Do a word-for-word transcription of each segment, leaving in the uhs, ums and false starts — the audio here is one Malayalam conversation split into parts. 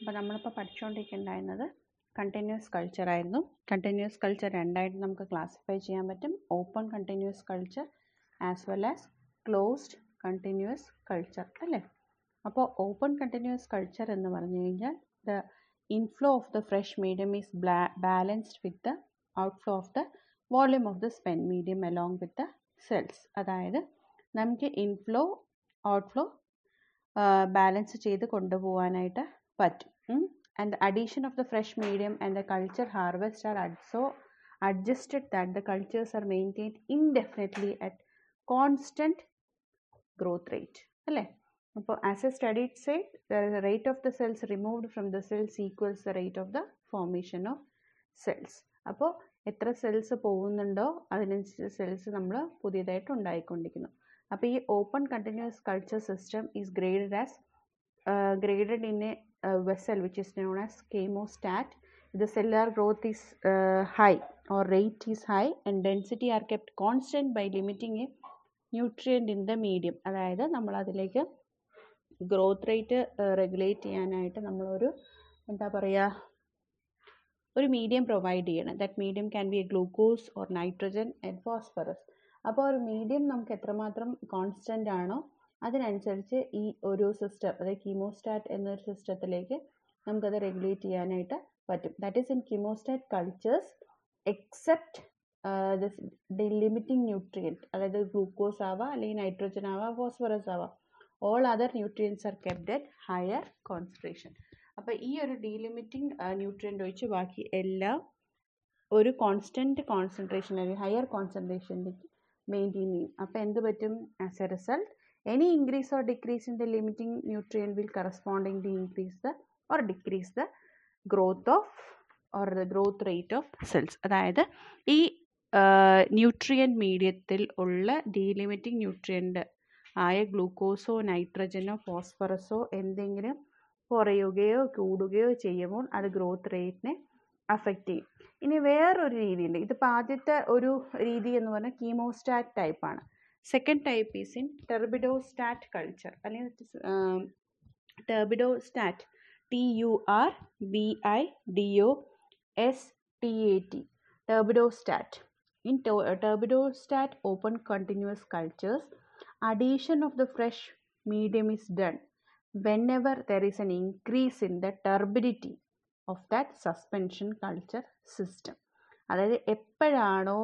അപ്പോൾ നമ്മളിപ്പോൾ പഠിച്ചുകൊണ്ടിരിക്കുന്നുണ്ടായിരുന്നത് കണ്ടിന്യൂസ് കൾച്ചറായിരുന്നു. കണ്ടിന്യൂസ് കൾച്ചർ രണ്ടായിട്ട് നമുക്ക് ക്ലാസിഫൈ ചെയ്യാൻ പറ്റും: open continuous culture as well as closed continuous culture, അല്ലേ? അപ്പോൾ ഓപ്പൺ കണ്ടിന്യൂസ് കൾച്ചർ എന്ന് പറഞ്ഞു കഴിഞ്ഞാൽ the inflow of the fresh medium is balanced with the outflow of the volume of the spend medium along with the cells. അതായത് നമുക്ക് ഇൻഫ്ലോ ഔട്ട്ഫ്ലോ ബാലൻസ് ചെയ്ത് കൊണ്ടുപോകാനായിട്ട് പറ്റും. And the addition of the fresh medium and the culture harvest R അഡ്സോ adjusted that the cultures are maintained indefinitely at constant growth rate, അല്ലേ? അപ്പോൾ as a steady state the rate of the cells removed from the cells equals the rate of the formation of cells. അപ്പോൾ എത്ര സെൽസ് പോകുന്നുണ്ടോ അതിനനുസരിച്ച് സെൽസ് നമ്മൾ പുതിയതായിട്ട് ഉണ്ടായിക്കൊണ്ടിരിക്കുന്നു. അപ്പോൾ ഈ open continuous culture system is graded as graded in a vessel which is known as chemostat. The cellular growth is uh, high or rate is high and density are kept constant by limiting a nutrient in the medium. അതായത് നമ്മൾ അതിലേക്ക് ഗ്രോത്ത് റേറ്റ് റെഗുലേറ്റ് ചെയ്യാനായിട്ട് നമ്മളൊരു എന്താ പറയുക ഒരു മീഡിയം പ്രൊവൈഡ് ചെയ്യണം. That medium can be a glucose or nitrogen and phosphorus. അപ്പോൾ ഒരു മീഡിയം നമുക്ക് എത്രമാത്രം കോൺസ്റ്റൻ്റ് ആണോ അതിനനുസരിച്ച് ഈ ഒരു സിസ്റ്റം, അതായത് കീമോസ്റ്റാറ്റ് എന്നൊരു സിസ്റ്റത്തിലേക്ക് നമുക്കത് റെഗുലേറ്റ് ചെയ്യാനായിട്ട് പറ്റും. That is in chemostat cultures except the limiting nutrient, അതായത് ഗ്ലൂക്കോസ് ആവാം അല്ലെങ്കിൽ നൈട്രജൻ ആവാം ഫോസ്ഫറസ് ആവാം. All other nutrients are kept at higher concentration. അപ്പോൾ ഈ ഒരു ഡീലിമിറ്റിംഗ് ന്യൂട്രിയൻ്റ് ഒഴിച്ച് ബാക്കി എല്ലാം ഒരു കോൺസ്റ്റൻറ്റ് കോൺസെൻട്രേഷൻ അല്ലെങ്കിൽ ഹയർ കോൺസെൻട്രേഷനിലേക്ക് മെയിൻറ്റെയിൻ ചെയ്യും. അപ്പോൾ എന്ത് പറ്റും? As a result any increase or decrease in the limiting nutrient will correspondingly increase the or decrease the growth of or the growth rate of cells. അതായത് ഈ ന്യൂട്രിയൻ്റ് മീഡിയത്തിൽ ഉള്ള ഡീലിമിറ്റിംഗ് ന്യൂട്രിയൻ്റ് ആയ ഗ്ലൂക്കോസോ നൈട്രജനോ ഫോസ്ഫറസോ എന്തെങ്കിലും കുറയുകയോ കൂടുകയോ ചെയ്യുമ്പോൾ അത് ഗ്രോത്ത് റേറ്റിനെ അഫക്റ്റ് ചെയ്യും. ഇനി വേറൊരു രീതിയുണ്ട്. ഇതിപ്പോൾ ആദ്യത്തെ ഒരു രീതി എന്ന് പറഞ്ഞാൽ കീമോസ്റ്റാറ്റ് ടൈപ്പാണ്. Second type is in turbidostat culture, അല്ലെങ്കിൽ turbidostat T U R B I D O S T A T turbidostat. In turbidostat open continuous cultures addition of the fresh medium is done whenever there is an increase in the turbidity of that suspension culture system. അതായത് എപ്പോഴാണോ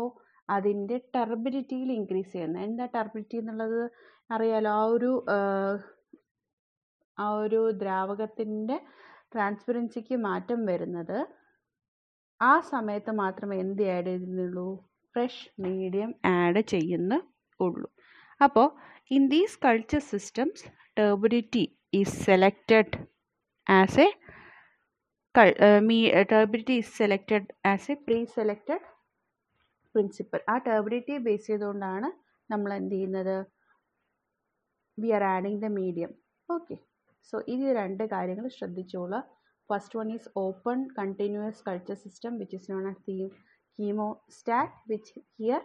അതിൻ്റെ ടർബിഡിറ്റിയിൽ ഇൻക്രീസ് ചെയ്യുന്നത്. എന്താ ടർബിഡിറ്റി എന്നുള്ളത് അറിയാലോ, ആ ഒരു ആ ഒരു ദ്രാവകത്തിൻ്റെ ട്രാൻസ്പെറൻസിക്ക് മാറ്റം വരുന്നത് ആ സമയത്ത് മാത്രമേ എന്ത് ആഡ് ചെയ്യുന്നുള്ളൂ? ഫ്രഷ് മീഡിയം ആഡ് ചെയ്യുന്നുള്ളൂ. അപ്പോൾ in these culture systems turbidity is selected as a turbidity is selected as a pre selected principle. ആ ടർബിഡിറ്റിയെ ബേസ് ചെയ്തുകൊണ്ടാണ് നമ്മൾ എന്ത് ചെയ്യുന്നത്? We are adding the medium. Okay, so ഈ രണ്ട് കാര്യങ്ങൾ ശ്രദ്ധിച്ചോളാം. First one is open continuous culture system which is known as the chemostat, which here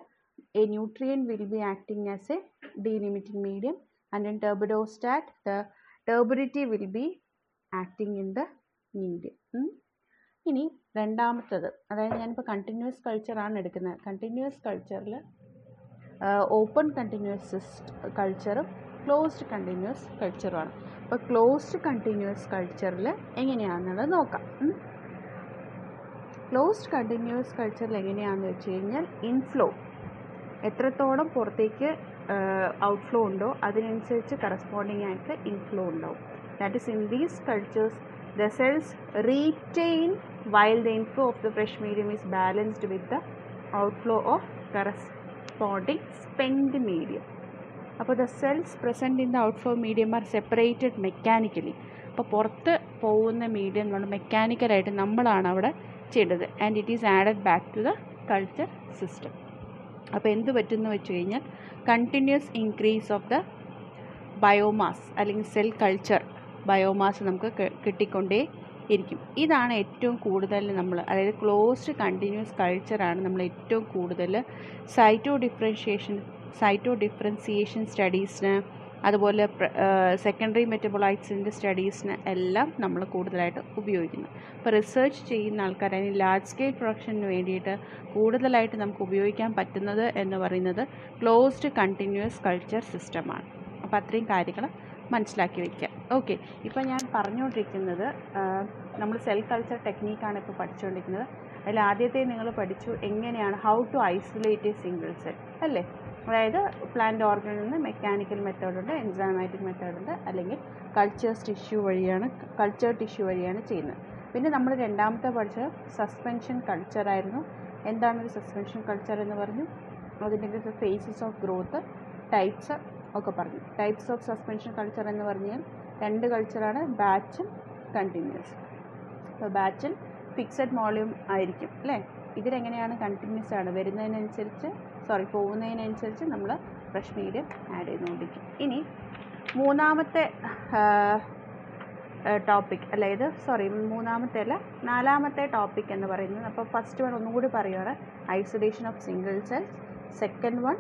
a nutrient will be acting as a delimiting medium, and in turbidostat the turbidity will be acting in the medium. hmm? ഇനി രണ്ടാമത്തേത്, അതായത് ഞാനിപ്പോൾ കണ്ടിന്യൂസ് കൾച്ചറാണ് എടുക്കുന്നത്. കണ്ടിന്യൂസ് കൾച്ചറിൽ ഓപ്പൺ കണ്ടിന്യൂസ് കൾച്ചറും ക്ലോസ്ഡ് കണ്ടിന്യൂസ് കൾച്ചറുമാണ്. അപ്പോൾ ക്ലോസ്ഡ് കണ്ടിന്യൂസ് കൾച്ചറിൽ എങ്ങനെയാണെന്നുള്ളത് നോക്കാം. ക്ലോസ്ഡ് കണ്ടിന്യൂസ് കൾച്ചറിൽ എങ്ങനെയാണെന്ന് വെച്ച് കഴിഞ്ഞാൽ ഇൻഫ്ലോ എത്രത്തോളം പുറത്തേക്ക് ഔട്ട്ഫ്ലോ ഉണ്ടോ അതിനനുസരിച്ച് കറസ്പോണ്ടിങ് ആയിട്ട് ഇൻഫ്ലോ ഉണ്ടാവും. That is in these cultures the cells retain while the inflow of the fresh medium is balanced with the outflow of corresponding spent medium. അപ്പോൾ the cells present in the outflow medium are separated mechanically. അപ്പോൾ പുറത്ത് പോകുന്ന മീഡിയം നമ്മൾ മെക്കാനിക്കലായിട്ട് നമ്മളാണ് അവിടെ ചെയ്യേണ്ടത്. And it is added back to the culture system. അപ്പോൾ എന്ത് പറ്റുമെന്ന് വെച്ച് കഴിഞ്ഞാൽ continuous increase of the biomass അല്ലെങ്കിൽ സെൽ കൾച്ചർ ബയോമാസ് നമുക്ക് കിട്ടിക്കൊണ്ടേ ഇരിക്കും. ഇതാണ് ഏറ്റവും കൂടുതൽ നമ്മൾ, അതായത് ക്ലോസ്ഡ് കണ്ടിന്യൂസ് കൾച്ചറാണ് നമ്മൾ ഏറ്റവും കൂടുതൽ സൈറ്റോ ഡിഫറൻഷിയേഷൻ സൈറ്റോ ഡിഫറൻസിയേഷൻ സ്റ്റഡീസിന് അതുപോലെ സെക്കൻഡറി മെറ്റബോളൈറ്റ്സിൻ്റെ സ്റ്റഡീസിന് എല്ലാം നമ്മൾ കൂടുതലായിട്ട് ഉപയോഗിക്കുന്നു. അപ്പോൾ റിസർച്ച് ചെയ്യുന്ന ആൾക്കാർ അതിന് ലാർജ് സ്കെയിൽ പ്രൊഡക്ഷന് വേണ്ടിയിട്ട് കൂടുതലായിട്ട് നമുക്ക് ഉപയോഗിക്കാൻ പറ്റുന്നത് എന്ന് പറയുന്നത് ക്ലോസ്ഡ് കണ്ടിന്യൂസ് കൾച്ചർ സിസ്റ്റമാണ്. അപ്പോൾ അത്രയും കാര്യങ്ങൾ മനസ്സിലാക്കി വയ്ക്കുക. ഓക്കെ, ഇപ്പോൾ ഞാൻ പറഞ്ഞുകൊണ്ടിരിക്കുന്നത് നമ്മൾ സെൽ കൾച്ചർ ടെക്നീക്കാണ് ഇപ്പോൾ പഠിച്ചുകൊണ്ടിരിക്കുന്നത്. അതിൽ ആദ്യത്തെ നിങ്ങൾ പഠിച്ചു എങ്ങനെയാണ് how to isolate a single cell അല്ലേ, അതായത് പ്ലാന്റ് ഓർഗനിൽ നിന്ന് മെക്കാനിക്കൽ മെത്തേഡുണ്ട്, എൻസൈമാറ്റിക് മെത്തേഡുണ്ട്, അല്ലെങ്കിൽ കൾച്ചർ ടിഷ്യൂ വഴിയാണ് കൾച്ചർ ടിഷ്യൂ വഴിയാണ് ചെയ്യുന്നത്. പിന്നെ നമ്മൾ രണ്ടാമത്തെ പഠിച്ചത് സസ്പെൻഷൻ കൾച്ചറായിരുന്നു. എന്താണൊരു സസ്പെൻഷൻ കൾച്ചർ എന്ന് പറഞ്ഞു, അതിൻ്റെ ഫേസസ് ഓഫ് ഗ്രോത്ത്, ടൈപ്സ് ഒക്കെ പറഞ്ഞു. ടൈപ്സ് ഓഫ് സസ്പെൻഷൻ കൾച്ചർ എന്ന് പറഞ്ഞാൽ രണ്ട് കൾച്ചറാണ്, ബാച്ചും കണ്ടിന്യൂസ്. അപ്പോൾ ബാച്ചിൽ ഫിക്സഡ് വോളിയം ആയിരിക്കും അല്ലേ, ഇതിലെങ്ങനെയാണ് കണ്ടിന്യൂസ് ആണ് വരുന്നതിനനുസരിച്ച് സോറി പോകുന്നതിനനുസരിച്ച് നമ്മൾ ഫ്രഷ് മീഡിയം ആഡ് ചെയ്തുകൊണ്ടിരിക്കും. ഇനി മൂന്നാമത്തെ ടോപ്പിക് അതായത് സോറി മൂന്നാമത്തെ അല്ല നാലാമത്തെ ടോപ്പിക് എന്ന് പറയുന്നത്, അപ്പോൾ ഫസ്റ്റ് വൺ ഒന്നുകൂടി പറയുകയാണ് isolation of single cells, second one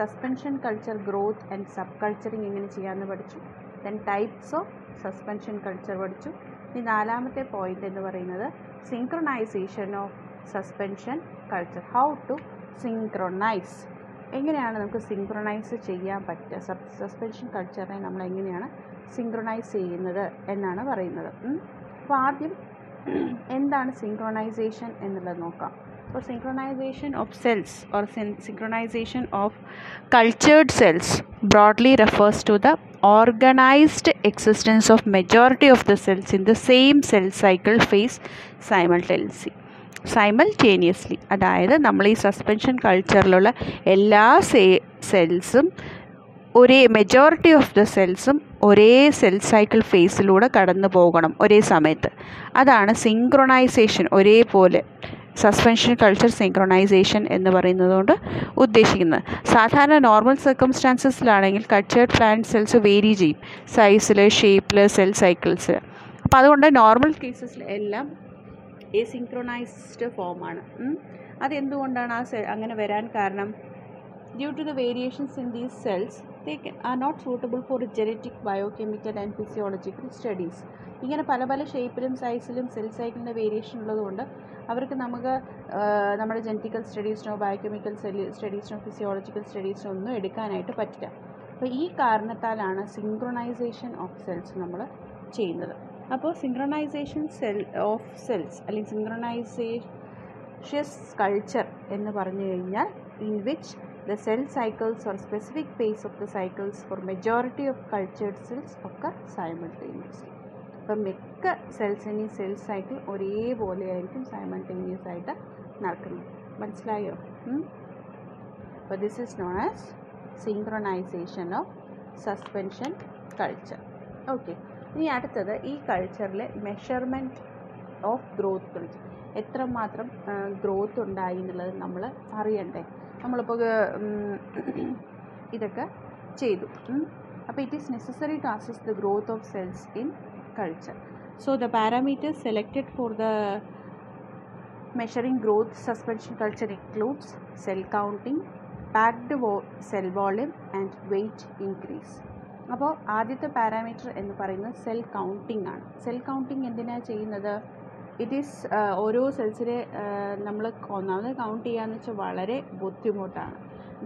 suspension culture growth and sub culturing എങ്ങനെ ചെയ്യാമെന്ന് പഠിച്ചു, then types of suspension culture പഠിച്ചു. ഇനി നാലാമത്തെ പോയിൻ്റ് എന്ന് പറയുന്നത് synchronization of suspension culture, how to synchronize, എങ്ങനെയാണ് നമുക്ക് സിൻക്രണൈസ് ചെയ്യാൻ പറ്റുക, സബ് സസ്പെൻഷൻ കൾച്ചറിനെ നമ്മൾ എങ്ങനെയാണ് സിൻക്രണൈസ് ചെയ്യുന്നത് എന്നാണ് പറയുന്നത്. അപ്പോൾ ആദ്യം എന്താണ് സിൻക്രണൈസേഷൻ എന്നുള്ളത് നോക്കാം. അപ്പോൾ synchronization of cells or synchronization of cultured cells broadly refers to the organized existence of majority of the cells in the same cell cycle phase simultaneously simultaneously അതായത് നമ്മൾ ഈ സസ്പെൻഷൻ കൾച്ചറിലുള്ള എല്ലാ സെ സെൽസും ഒരേ മെജോറിറ്റി ഓഫ് ദ സെൽസും ഒരേ സെൽ സൈക്കിൾ ഫേസിലൂടെ കടന്നു പോകണം ഒരേ സമയത്ത്. അതാണ് സിൻക്രണൈസേഷൻ, ഒരേപോലെ സസ്പെൻഷൻ കൾച്ചർ സിൻക്രണൈസേഷൻ എന്ന് പറയുന്നതുകൊണ്ട് ഉദ്ദേശിക്കുന്നത്. സാധാരണ നോർമൽ സർക്കംസ്റ്റാൻസസിലാണെങ്കിൽ കൾച്ചേർഡ് പ്ലാന്റ് സെൽസ് വേരി ചെയ്യും സൈസിൽ, ഷേപ്പിൽ, സെൽ സൈക്കിൾസ്. അപ്പോൾ അതുകൊണ്ട് നോർമൽ കേസസിൽ എല്ലാം എ സിൻക്രണൈസ്ഡ് ഫോമാണ്. അതെന്തുകൊണ്ടാണ് ആ സെൽ അങ്ങനെ വരാൻ കാരണം? Due to the variations in these cells they are not suitable for genetic, biochemical and physiological studies. ഇങ്ങനെ പല പല ഷേപ്പിലും സൈസിലും സെൽ സൈക്കിളിൻ്റെ വേരിയേഷൻ ഉള്ളതുകൊണ്ട് അവർക്ക് നമുക്ക് നമ്മുടെ ജെനറ്റിക്കൽ സ്റ്റഡീസിനോ ബയോകെമിക്കൽ സ്റ്റഡീസിനോ ഫിസിയോളജിക്കൽ സ്റ്റഡീസിനോ ഒന്നും എടുക്കാനായിട്ട് പറ്റില്ല. അപ്പോൾ ഈ കാരണത്താലാണ് സിൻക്രണൈസേഷൻ ഓഫ് സെൽസ് നമ്മൾ ചെയ്യുന്നത്. അപ്പോൾ സിൻക്രണൈസേഷൻ സെൽ ഓഫ് സെൽസ് അല്ലെങ്കിൽ സിൻക്രണൈസേഷ്യസ് കൾച്ചർ എന്ന് പറഞ്ഞു കഴിഞ്ഞാൽ in which the cell cycles or specific phase of the cycles for majority of cultured cells occur simultaneously. അപ്പം മിക്ക സെൽസിന് സെൽ സൈക്കിൾ ഒരേപോലെയായിരിക്കും സൈമൾട്ടേനിയസ് ആയിട്ട് നടക്കുന്നത്. മനസ്സിലായോ? അപ്പോൾ this is known as synchronisation of suspension culture. Okay, ഇനി അടുത്തത് ഈ കൾച്ചറിലെ മെഷർമെൻറ്റ് ഓഫ് ഗ്രോത്ത് കൾച്ചർ, എത്രമാത്രം ഗ്രോത്ത് ഉണ്ടായി എന്നുള്ളത് നമ്മൾ അറിയണ്ടേ. നമ്മളിപ്പോൾ ഇതൊക്കെ ചെയ്തു. അപ്പോൾ it is necessary to assess the growth of cells in culture. So the parameters selected for the measuring growth suspension culture includes cell counting, packed വോ cell volume and weight increase. അപ്പോൾ ആദ്യത്തെ പാരാമീറ്റർ എന്ന് പറയുന്നത് സെൽ കൗണ്ടിങ് ആണ്. സെൽ കൗണ്ടിങ് എന്തിനാണ് ചെയ്യുന്നത്? ഇറ്റ് ഈസ് ഓരോ സെൽസിനെ നമ്മൾ ഒന്നാമത് കൗണ്ട് ചെയ്യാന്ന് വെച്ചാൽ വളരെ ബുദ്ധിമുട്ടാണ്.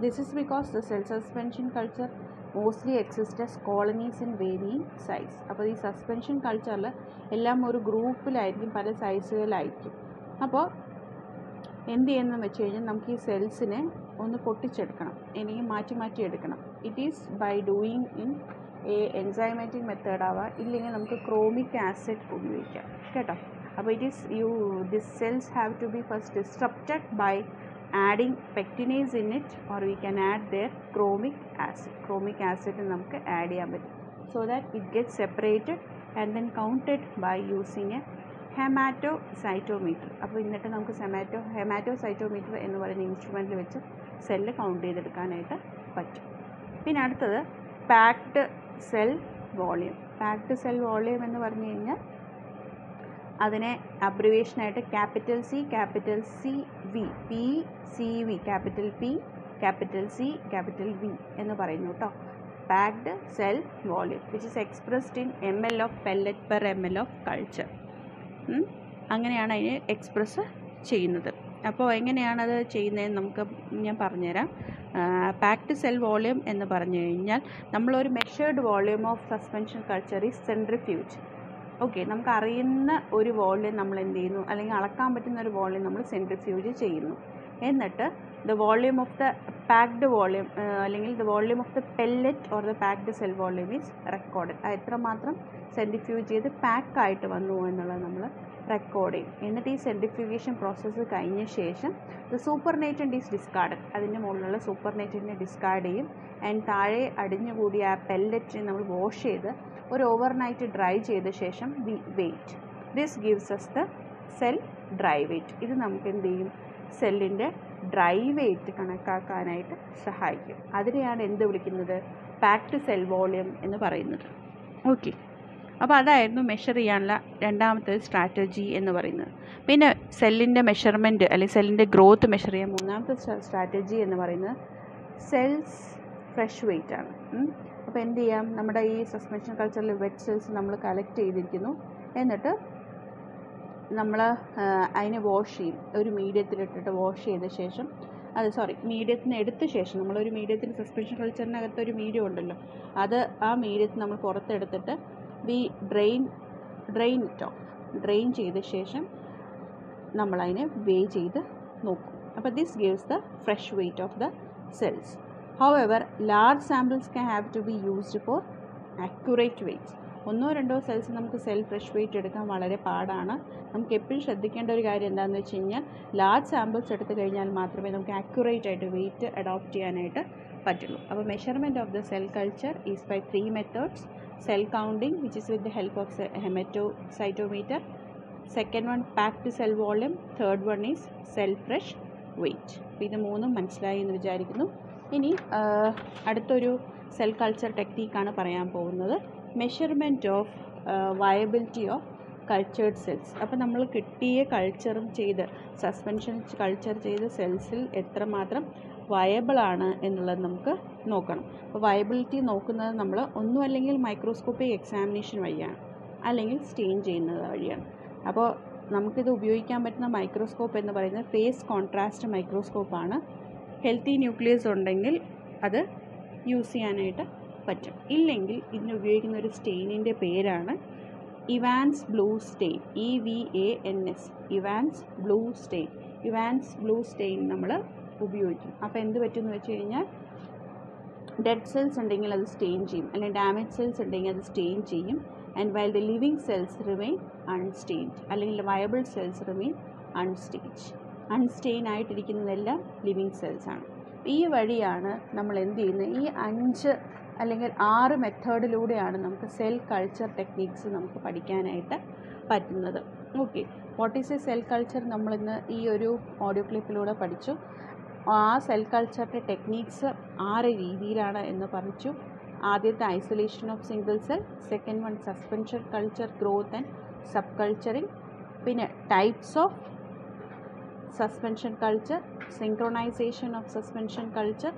This is because the cell suspension culture mostly exist as colonies in varying size. അപ്പോൾ ഈ സസ്പെൻഷൻ കൾച്ചറിൽ എല്ലാം ഒരു ഗ്രൂപ്പിലായിരിക്കും, പല സൈസുകളിലായിരിക്കും. അപ്പോൾ എന്ത് ചെയ്യുന്നതെന്ന് വെച്ച് കഴിഞ്ഞാൽ നമുക്ക് ഈ സെൽസിനെ ഒന്ന് പൊട്ടിച്ചെടുക്കണം, അല്ലെങ്കിൽ മാറ്റി മാറ്റി എടുക്കണം. It is by doing in a enzymatic മെത്തേഡാവാം, ഇല്ലെങ്കിൽ നമുക്ക് ക്രോമിക് ആസിഡ് ഉപയോഗിക്കാം കേട്ടോ. അപ്പോൾ it is you this cells have to be first disrupted by adding pectinase in it or we can add there chromic acid. Chromic acid നമുക്ക് ആഡ് ചെയ്യാൻ പറ്റും so that it get separated and then counted by using a hematocytometer. അപ്പോൾ എന്നിട്ട് നമുക്ക് സെമാറ്റോ ഹെമാറ്റോ സൈറ്റോമീറ്റർ എന്ന് പറയുന്ന ഇൻസ്ട്രുമെൻറ്റിൽ വെച്ച് സെല്ല് കൗണ്ട് ചെയ്തെടുക്കാനായിട്ട് പറ്റും. പിന്നെ അടുത്തത് packed cell volume. Packed cell volume എന്ന് പറഞ്ഞു കഴിഞ്ഞാൽ അതിനെ അബ്രിവേഷനായിട്ട് capital C, capital C V, P C V, capital P, capital C, capital V എന്ന് പറയുന്നു കേട്ടോ. packed cell volume, which is expressed in ml of pellet per ml of culture. അങ്ങനെയാണ് അതിനെ എക്സ്പ്രസ് ചെയ്യുന്നത്. അപ്പോൾ എങ്ങനെയാണത് ചെയ്യുന്നതെന്ന് നമുക്ക് ഞാൻ പറഞ്ഞുതരാം. പാക്ഡ് സെൽ വോളിയം എന്ന് പറഞ്ഞു കഴിഞ്ഞാൽ നമ്മളൊരു measured volume of suspension culture is centrifuge. Okay, നമുക്കറിയുന്ന ഒരു വോളിയം നമ്മൾ എന്ത് ചെയ്യുന്നു, അല്ലെങ്കിൽ അളക്കാൻ പറ്റുന്ന ഒരു വോളിയം നമ്മൾ സെൻട്രിഫ്യൂജ് ചെയ്യുന്നു. എന്നിട്ട് the volume of the packed volume uh, അല്ലെങ്കിൽ the volume of the pellet or the packed cell volume is recorded. അത് എത്രമാത്രം സെൻട്രിഫ്യൂജ് ചെയ്ത് പാക്കായിട്ട് വന്നു എന്നുള്ളത് നമ്മൾ റെക്കോർഡ് ചെയ്യും. എന്നിട്ട് ഈ സെൻട്രിഫ്യൂഗേഷൻ പ്രോസസ്സ് കഴിഞ്ഞ ശേഷം the supernatant is discarded. അതിൻ്റെ മുകളിലുള്ള സൂപ്പർനേറ്റൻറ്റിനെ ഡിസ്കാർഡ് ചെയ്യും. ആൻഡ് താഴെ അടിഞ്ഞുകൂടിയ ആ പെല്ലറ്റിനെ നമ്മൾ വാഷ് ചെയ്ത് ഒരു ഓവർനൈറ്റ് ഡ്രൈ ചെയ്ത ശേഷം we wait. This gives us the cell dry weight. ഇത് നമുക്ക് എന്ത് ചെയ്യും, സെല്ലിൻ്റെ ഡ്രൈ വെയ്റ്റ് കണക്കാക്കാനായിട്ട് സഹായിക്കും. അതിനെയാണ് എന്ത് വിളിക്കുന്നത്, പാക്ഡ് സെൽ വോളിയം എന്ന് പറയുന്നത്. ഓക്കെ, അപ്പോൾ അതായിരുന്നു മെഷർ ചെയ്യാനുള്ള രണ്ടാമത്തെ സ്ട്രാറ്റജി എന്ന് പറയുന്നത്. പിന്നെ സെല്ലിൻ്റെ മെഷർമെൻറ്റ് അല്ലെങ്കിൽ സെല്ലിൻ്റെ ഗ്രോത്ത് മെഷർ ചെയ്യാൻ മൂന്നാമത്തെ സ്ട്രാറ്റജി എന്ന് പറയുന്നത് സെൽസ് ഫ്രഷ് വെയ്റ്റ് ആണ്. അപ്പോൾ എന്ത് ചെയ്യാം, നമ്മുടെ ഈ സസ്പെൻഷൻ കൾച്ചറിൽ വെറ്റ് സെൽസ് നമ്മൾ കളക്ട് ചെയ്തിരിക്കുന്നു. എന്നിട്ട് നമ്മൾ അതിനെ വാഷ് ചെയ്യും, ഒരു മീഡിയത്തിലിട്ടിട്ട് വാഷ് ചെയ്ത ശേഷം അത് സോറി മീഡിയത്തിന് എടുത്ത ശേഷം, നമ്മളൊരു മീഡിയത്തിൽ സസ്പെൻഷൻ കൾച്ചറിനകത്ത് ഒരു മീഡിയം ഉണ്ടല്ലോ, അത് ആ മീഡിയത്തിൽ നമ്മൾ പുറത്തെടുത്തിട്ട് വി ഡ്രെയിൻ ഡ്രെയിൻ ഇട്ടോ ഡ്രെയിൻ ചെയ്ത ശേഷം നമ്മളതിനെ വേ ചെയ്ത് നോക്കും. അപ്പോൾ this gives the fresh weight of the cells. However large samples can have to be used for accurate weights. ഒന്നോ രണ്ടോ സെൽസ് നമുക്ക് സെൽ ഫ്രഷ് വെയ്റ്റ് എടുക്കാൻ വളരെ പാടാണ്. നമുക്ക് എപ്പോഴും ശ്രദ്ധിക്കേണ്ട ഒരു കാര്യം എന്താണെന്ന് വെച്ച് കഴിഞ്ഞാൽ ലാർജ് സാമ്പിൾസ് എടുത്തു കഴിഞ്ഞാൽ മാത്രമേ നമുക്ക് ആക്യുറേറ്റ് ആയിട്ട് വെയ്റ്റ് അഡോപ്റ്റ് ചെയ്യാനായിട്ട് പറ്റുള്ളൂ. അപ്പോൾ measurement of the cell culture is by three methods. Cell counting, which is with the help of ഹെമറ്റോസൈറ്റോമീറ്റർ. Second one packed cell volume. Third one is cell fresh weight. അപ്പോൾ ഇത് മൂന്നും മനസ്സിലായി എന്ന് വിചാരിക്കുന്നു. ഇനി അടുത്തൊരു സെൽ കൾച്ചർ ടെക്നീക്കാണ് പറയാൻ പോകുന്നത്, measurement of viability of cultured cells. അപ്പോൾ നമ്മൾ കിട്ടിയ കൾച്ചറും ചെയ്ത് സസ്പെൻഷൻ കൾച്ചർ ചെയ്ത സെൽസിൽ എത്രമാത്രം വയബിളാണ് എന്നുള്ളത് നമുക്ക് നോക്കണം. അപ്പോൾ വയബിലിറ്റി നോക്കുന്നത് നമ്മൾ ഒന്നും അല്ലെങ്കിൽ മൈക്രോസ്കോപ്പിക് എക്സാമിനേഷൻ വഴിയാണ്, അല്ലെങ്കിൽ സ്റ്റെയിൻ ചെയ്യുന്നത് വഴിയാണ്. അപ്പോൾ നമുക്കിത് ഉപയോഗിക്കാൻ പറ്റുന്ന മൈക്രോസ്കോപ്പ് എന്ന് പറയുന്നത് ഫേസ് കോൺട്രാസ്റ്റ് മൈക്രോസ്കോപ്പാണ്. ഹെൽത്തി ന്യൂക്ലിയസ് ഉണ്ടെങ്കിൽ അത് യൂസ് ചെയ്യാനായിട്ട് പറ്റും. ഇല്ലെങ്കിൽ ഇതിന് ഉപയോഗിക്കുന്ന ഒരു സ്റ്റെയിനിൻ്റെ പേരാണ് Evans blue stain. E V A N S Evans blue stain. Evans blue stain നമ്മൾ ഉപയോഗിക്കും. അപ്പോൾ എന്ത് പറ്റുമെന്ന് വെച്ച് കഴിഞ്ഞാൽ ഡെഡ് സെൽസ് ഉണ്ടെങ്കിൽ അത് സ്റ്റെയിൻ ചെയ്യും, അല്ലെങ്കിൽ ഡാമേജ് സെൽസ് ഉണ്ടെങ്കിൽ അത് സ്റ്റെയിൻ ചെയ്യും. And while the living cells remain unstained, അല്ലെങ്കിൽ viable cells remain unstained. Unstain ആയിട്ടിരിക്കുന്നതെല്ലാം ലിവിങ് സെൽസാണ്. ഈ വഴിയാണ് നമ്മൾ എന്ത് ചെയ്യുന്നത്, ഈ അഞ്ച് അല്ലെങ്കിൽ ആറ് മെത്തേഡിലൂടെയാണ് നമുക്ക് സെൽ കൾച്ചർ ടെക്നീക്സ് നമുക്ക് പഠിക്കാനായിട്ട് പറ്റുന്നത്. Okay, what is a cell culture നമ്മളിന്ന് ഈ ഒരു ഓഡിയോ ക്ലിപ്പിലൂടെ പഠിച്ചു. ആ സെൽ കൾച്ചറിൻ്റെ ടെക്നീക്സ് ആറ് രീതിയിലാണ് എന്ന് പഠിച്ചു. ആദ്യത്തെ isolation of single cell, second one suspension culture growth and sub culturing, പിന്നെ types of suspension culture, synchronization of suspension culture,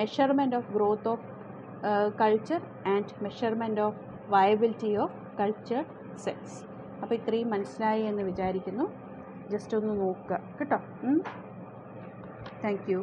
measurement of growth of culture and measurement of viability of cultured cells. അപ്പോൾ ഇത്രയും മനസ്സിലായി എന്ന് വിചാരിക്കുന്നു. ജസ്റ്റ് ഒന്ന് നോക്കുക കേട്ടോ. Thank U.